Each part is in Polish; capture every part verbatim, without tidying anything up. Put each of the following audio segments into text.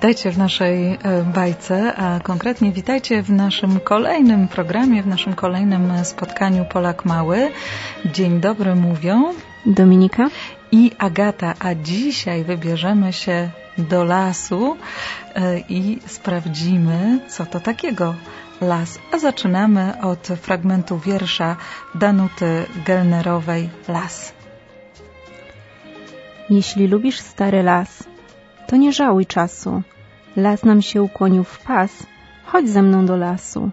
Witajcie w naszej bajce, a konkretnie witajcie w naszym kolejnym programie, w naszym kolejnym spotkaniu Polak Mały. Dzień dobry mówią Dominika i Agata, a dzisiaj wybierzemy się do lasu i sprawdzimy, co to takiego las. A zaczynamy od fragmentu wiersza Danuty Gelnerowej „Las”. Jeśli lubisz stary las, to nie żałuj czasu. Las nam się ukłonił w pas, chodź ze mną do lasu.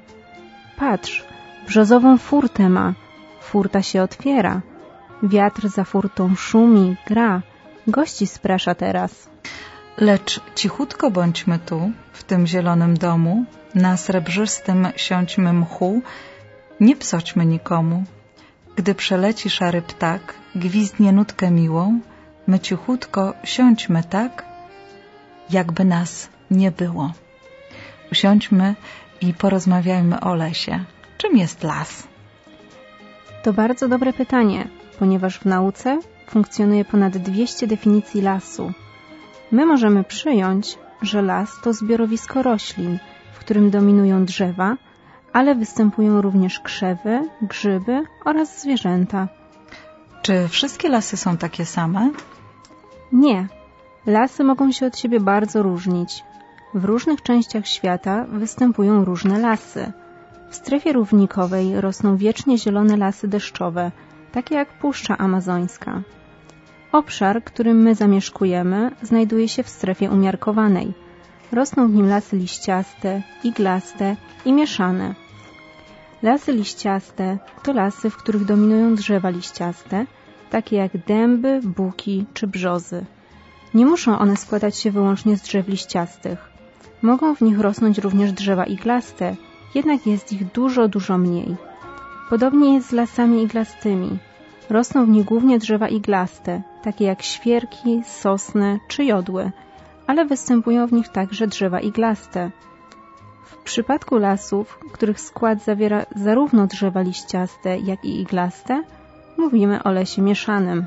Patrz, brzozową furtę ma, furta się otwiera. Wiatr za furtą szumi, gra, gości sprasza teraz. Lecz cichutko bądźmy tu, w tym zielonym domu, na srebrzystym siądźmy mchu, nie psoćmy nikomu. Gdy przeleci szary ptak, gwizdnie nutkę miłą, my cichutko siądźmy tak, jakby nas nie było. Usiądźmy i porozmawiajmy o lesie. Czym jest las? To bardzo dobre pytanie, ponieważ w nauce funkcjonuje ponad dwieście definicji lasu. My możemy przyjąć, że las to zbiorowisko roślin, w którym dominują drzewa, ale występują również krzewy, grzyby oraz zwierzęta. Czy wszystkie lasy są takie same? Nie. Lasy mogą się od siebie bardzo różnić. W różnych częściach świata występują różne lasy. W strefie równikowej rosną wiecznie zielone lasy deszczowe, takie jak Puszcza Amazońska. Obszar, którym my zamieszkujemy, znajduje się w strefie umiarkowanej. Rosną w nim lasy liściaste, iglaste i mieszane. Lasy liściaste to lasy, w których dominują drzewa liściaste, takie jak dęby, buki czy brzozy. Nie muszą one składać się wyłącznie z drzew liściastych. Mogą w nich rosnąć również drzewa iglaste, jednak jest ich dużo, dużo mniej. Podobnie jest z lasami iglastymi. Rosną w nich głównie drzewa iglaste, takie jak świerki, sosny czy jodły, ale występują w nich także drzewa iglaste. W przypadku lasów, których skład zawiera zarówno drzewa liściaste, jak i iglaste, mówimy o lesie mieszanym.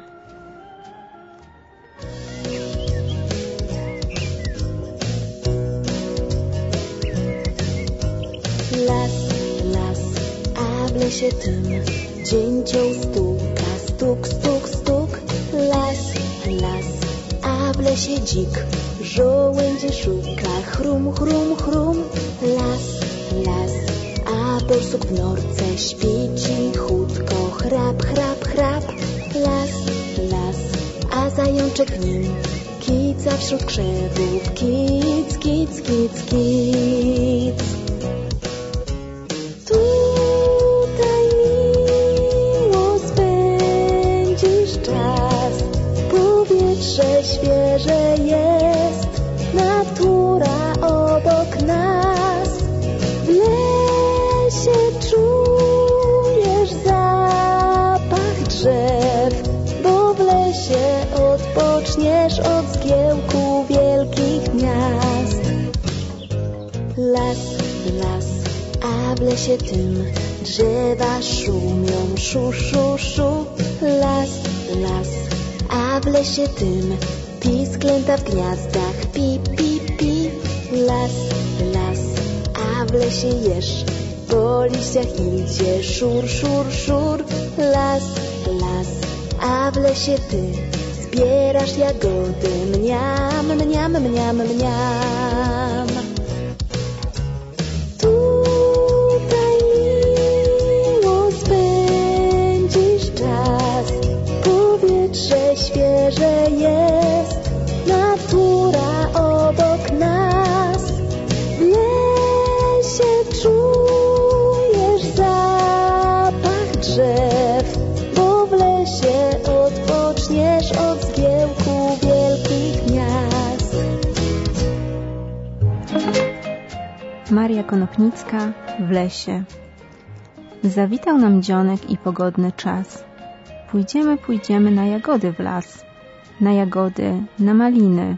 Las, las, a w lesie tym dzięcioł stuka, stuk, stuk, stuk. Las, las, a w lesie dzik żołędzi szuka, chrum, chrum, chrum. Las, las, a borsuk w norce śpi cichutko, chrap, chrap, chrap. Las, las, a zajączek w nim kica wśród krzewów, kic, kic, kic, kic. Świeże jest, natura obok nas. W lesie czujesz zapach drzew, bo w lesie odpoczniesz od zgiełku wielkich miast. Las, las, a w lesie tym drzewa szumią, szu, szu, szu. Las, las, a w lesie tym pisklęta w gniazdach, pi, pi, pi. Las, las, a w lesie jeż po liściach idzie, szur, szur, szur. Las, las, a w lesie ty zbierasz jagody, mniam, mniam, mniam, mniam. Tutaj miło spędzisz czas, powietrze świeże jest, natura obok nas. W lesie czujesz zapach drzew, bo w lesie odpoczniesz od zgiełku wielkich miast. Maria Konopnicka w lesie. Zawitał nam dzionek i pogodny czas. Pójdziemy, pójdziemy na jagody w las, na jagody, na maliny,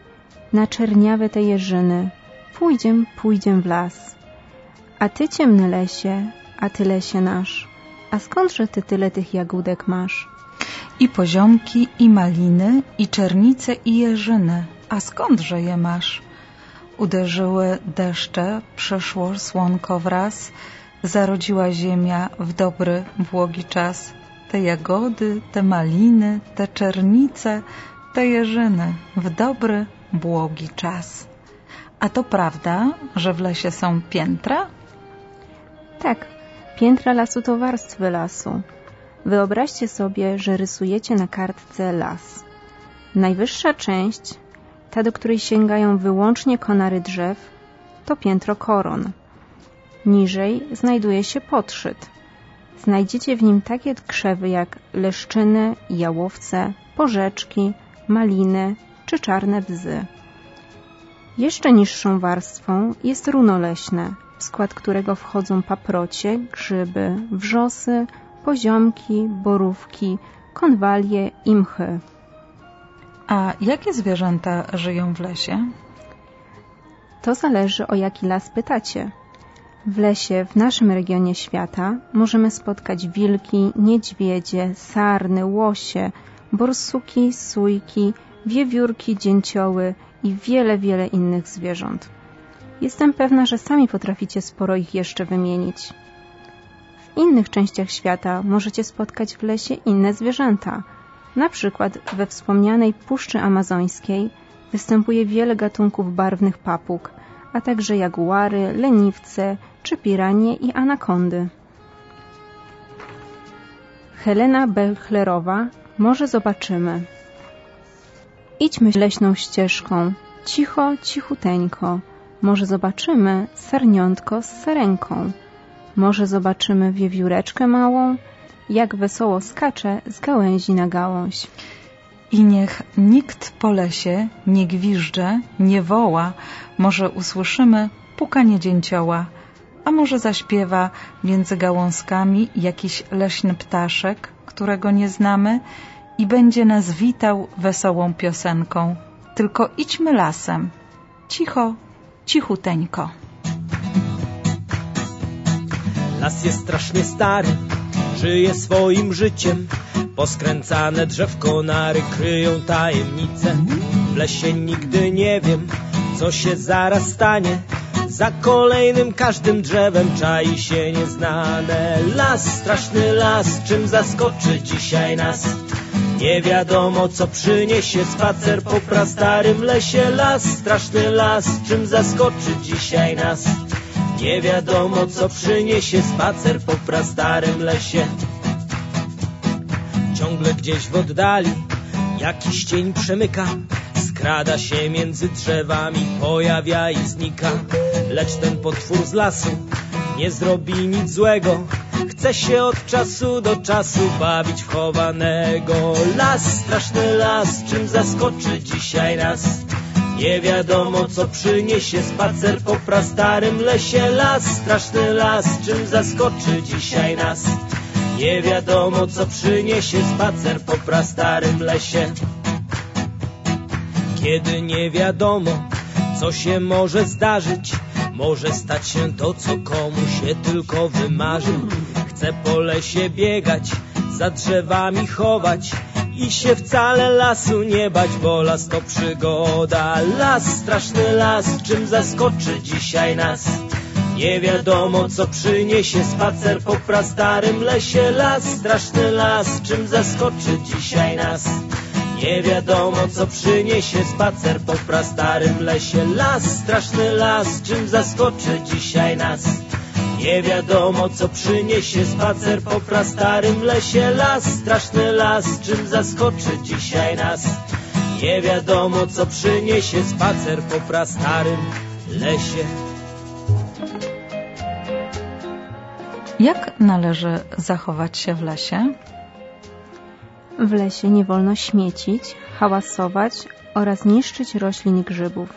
na czerniawe te jeżyny. Pójdziem, pójdziem w las. A ty, ciemny lesie, a ty, lesie nasz, a skądże ty tyle tych jagódek masz? I poziomki, i maliny, i czernice, i jeżyny, a skądże je masz? Uderzyły deszcze, przyszło słonko wraz, zarodziła ziemia w dobry, błogi czas. Te jagody, te maliny, te czernice, te jeżyny w dobry, błogi czas. A to prawda, że w lesie są piętra? Tak, piętra lasu to warstwy lasu. Wyobraźcie sobie, że rysujecie na kartce las. Najwyższa część, ta, do której sięgają wyłącznie konary drzew, to piętro koron. Niżej znajduje się podszyt. Znajdziecie w nim takie krzewy jak leszczyny, jałowce, porzeczki, maliny czy czarne bzy. Jeszcze niższą warstwą jest runo leśne, w skład którego wchodzą paprocie, grzyby, wrzosy, poziomki, borówki, konwalie i mchy. A jakie zwierzęta żyją w lesie? To zależy, o jaki las pytacie. W lesie w naszym regionie świata możemy spotkać wilki, niedźwiedzie, sarny, łosie, borsuki, sójki, wiewiórki, dzięcioły i wiele, wiele innych zwierząt. Jestem pewna, że sami potraficie sporo ich jeszcze wymienić. W innych częściach świata możecie spotkać w lesie inne zwierzęta. Na przykład we wspomnianej Puszczy Amazońskiej występuje wiele gatunków barwnych papug, a także jaguary, leniwce czy piranie i anakondy. Helena Bechlerowa, może zobaczymy. Idźmy leśną ścieżką, cicho, cichuteńko. Może zobaczymy sarniątko z sarenką. Może zobaczymy wiewióreczkę małą, jak wesoło skacze z gałęzi na gałąź. I niech nikt po lesie nie gwizdże, nie woła, może usłyszymy pukanie dzięcioła, a może zaśpiewa między gałązkami jakiś leśny ptaszek, którego nie znamy i będzie nas witał wesołą piosenką. Tylko idźmy lasem, cicho, cichuteńko. Las jest strasznie stary, żyje swoim życiem. Poskręcane drzewko nary kryją tajemnice. W lesie nigdy nie wiem, co się zaraz stanie. Za kolejnym każdym drzewem czai się nieznane. Las, straszny las, czym zaskoczy dzisiaj nas? Nie wiadomo, co przyniesie spacer po prastarym lesie. Las, straszny las, czym zaskoczy dzisiaj nas? Nie wiadomo, co przyniesie spacer po prastarym lesie. Ciągle gdzieś w oddali jakiś cień przemyka, skrada się między drzewami, pojawia i znika. Lecz ten potwór z lasu nie zrobi nic złego, chce się od czasu do czasu bawić w chowanego. Las, straszny las, czym zaskoczy dzisiaj nas? Nie wiadomo, co przyniesie spacer po prastarym lesie. Las, straszny las, czym zaskoczy dzisiaj nas? Nie wiadomo, co przyniesie spacer po prastarym lesie. Kiedy nie wiadomo, co się może zdarzyć, może stać się to, co komu się tylko wymarzy. Chce po lesie biegać, za drzewami chować i się wcale lasu nie bać, bo las to przygoda. Las, straszny las, czym zaskoczy dzisiaj nas? Nie wiadomo, co przyniesie spacer po prastarym lesie. Las, straszny las, czym zaskoczy dzisiaj nas? Nie wiadomo, co przyniesie spacer po prastarym lesie. Las, straszny las, czym zaskoczy dzisiaj nas? Nie wiadomo, co przyniesie spacer po prastarym lesie. Las, straszny las, czym zaskoczy dzisiaj nas? Nie wiadomo, co przyniesie spacer po prastarym lesie. Jak należy zachować się w lesie? W lesie nie wolno śmiecić, hałasować oraz niszczyć roślin i grzybów.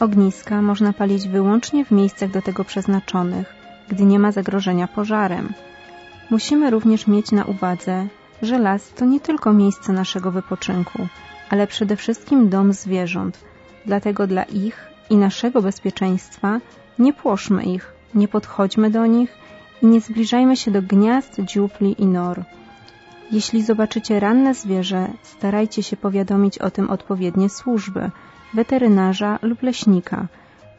Ogniska można palić wyłącznie w miejscach do tego przeznaczonych, gdy nie ma zagrożenia pożarem. Musimy również mieć na uwadze, że las to nie tylko miejsce naszego wypoczynku, ale przede wszystkim dom zwierząt. Dlatego dla ich i naszego bezpieczeństwa nie płoszmy ich, nie podchodźmy do nich i nie zbliżajmy się do gniazd, dziupli i nor. Jeśli zobaczycie ranne zwierzę, starajcie się powiadomić o tym odpowiednie służby, weterynarza lub leśnika,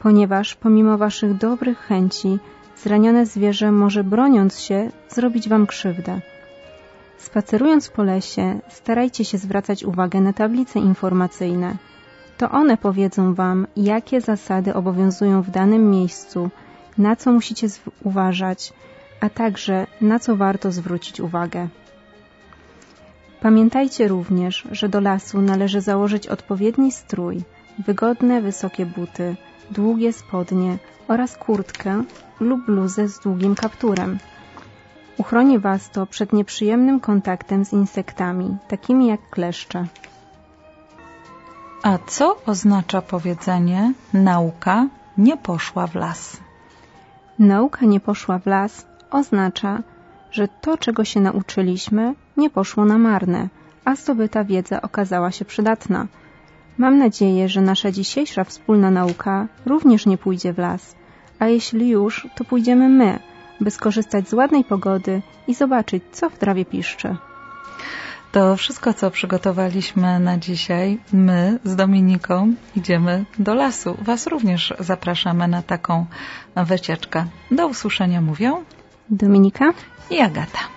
ponieważ pomimo waszych dobrych chęci zranione zwierzę może broniąc się zrobić wam krzywdę. Spacerując po lesie, starajcie się zwracać uwagę na tablice informacyjne. To one powiedzą wam, jakie zasady obowiązują w danym miejscu, na co musicie uważać, a także na co warto zwrócić uwagę. Pamiętajcie również, że do lasu należy założyć odpowiedni strój, wygodne wysokie buty, długie spodnie oraz kurtkę lub bluzę z długim kapturem. Uchroni was to przed nieprzyjemnym kontaktem z insektami, takimi jak kleszcze. A co oznacza powiedzenie „nauka nie poszła w las”? Nauka nie poszła w las oznacza, że to, czego się nauczyliśmy, nie poszło na marne, a zdobyta wiedza okazała się przydatna. Mam nadzieję, że nasza dzisiejsza wspólna nauka również nie pójdzie w las, a jeśli już, to pójdziemy my, by skorzystać z ładnej pogody i zobaczyć, co w trawie piszczy. To wszystko, co przygotowaliśmy na dzisiaj. My z Dominiką idziemy do lasu. Was również zapraszamy na taką wycieczkę. Do usłyszenia mówią Dominika i Agata.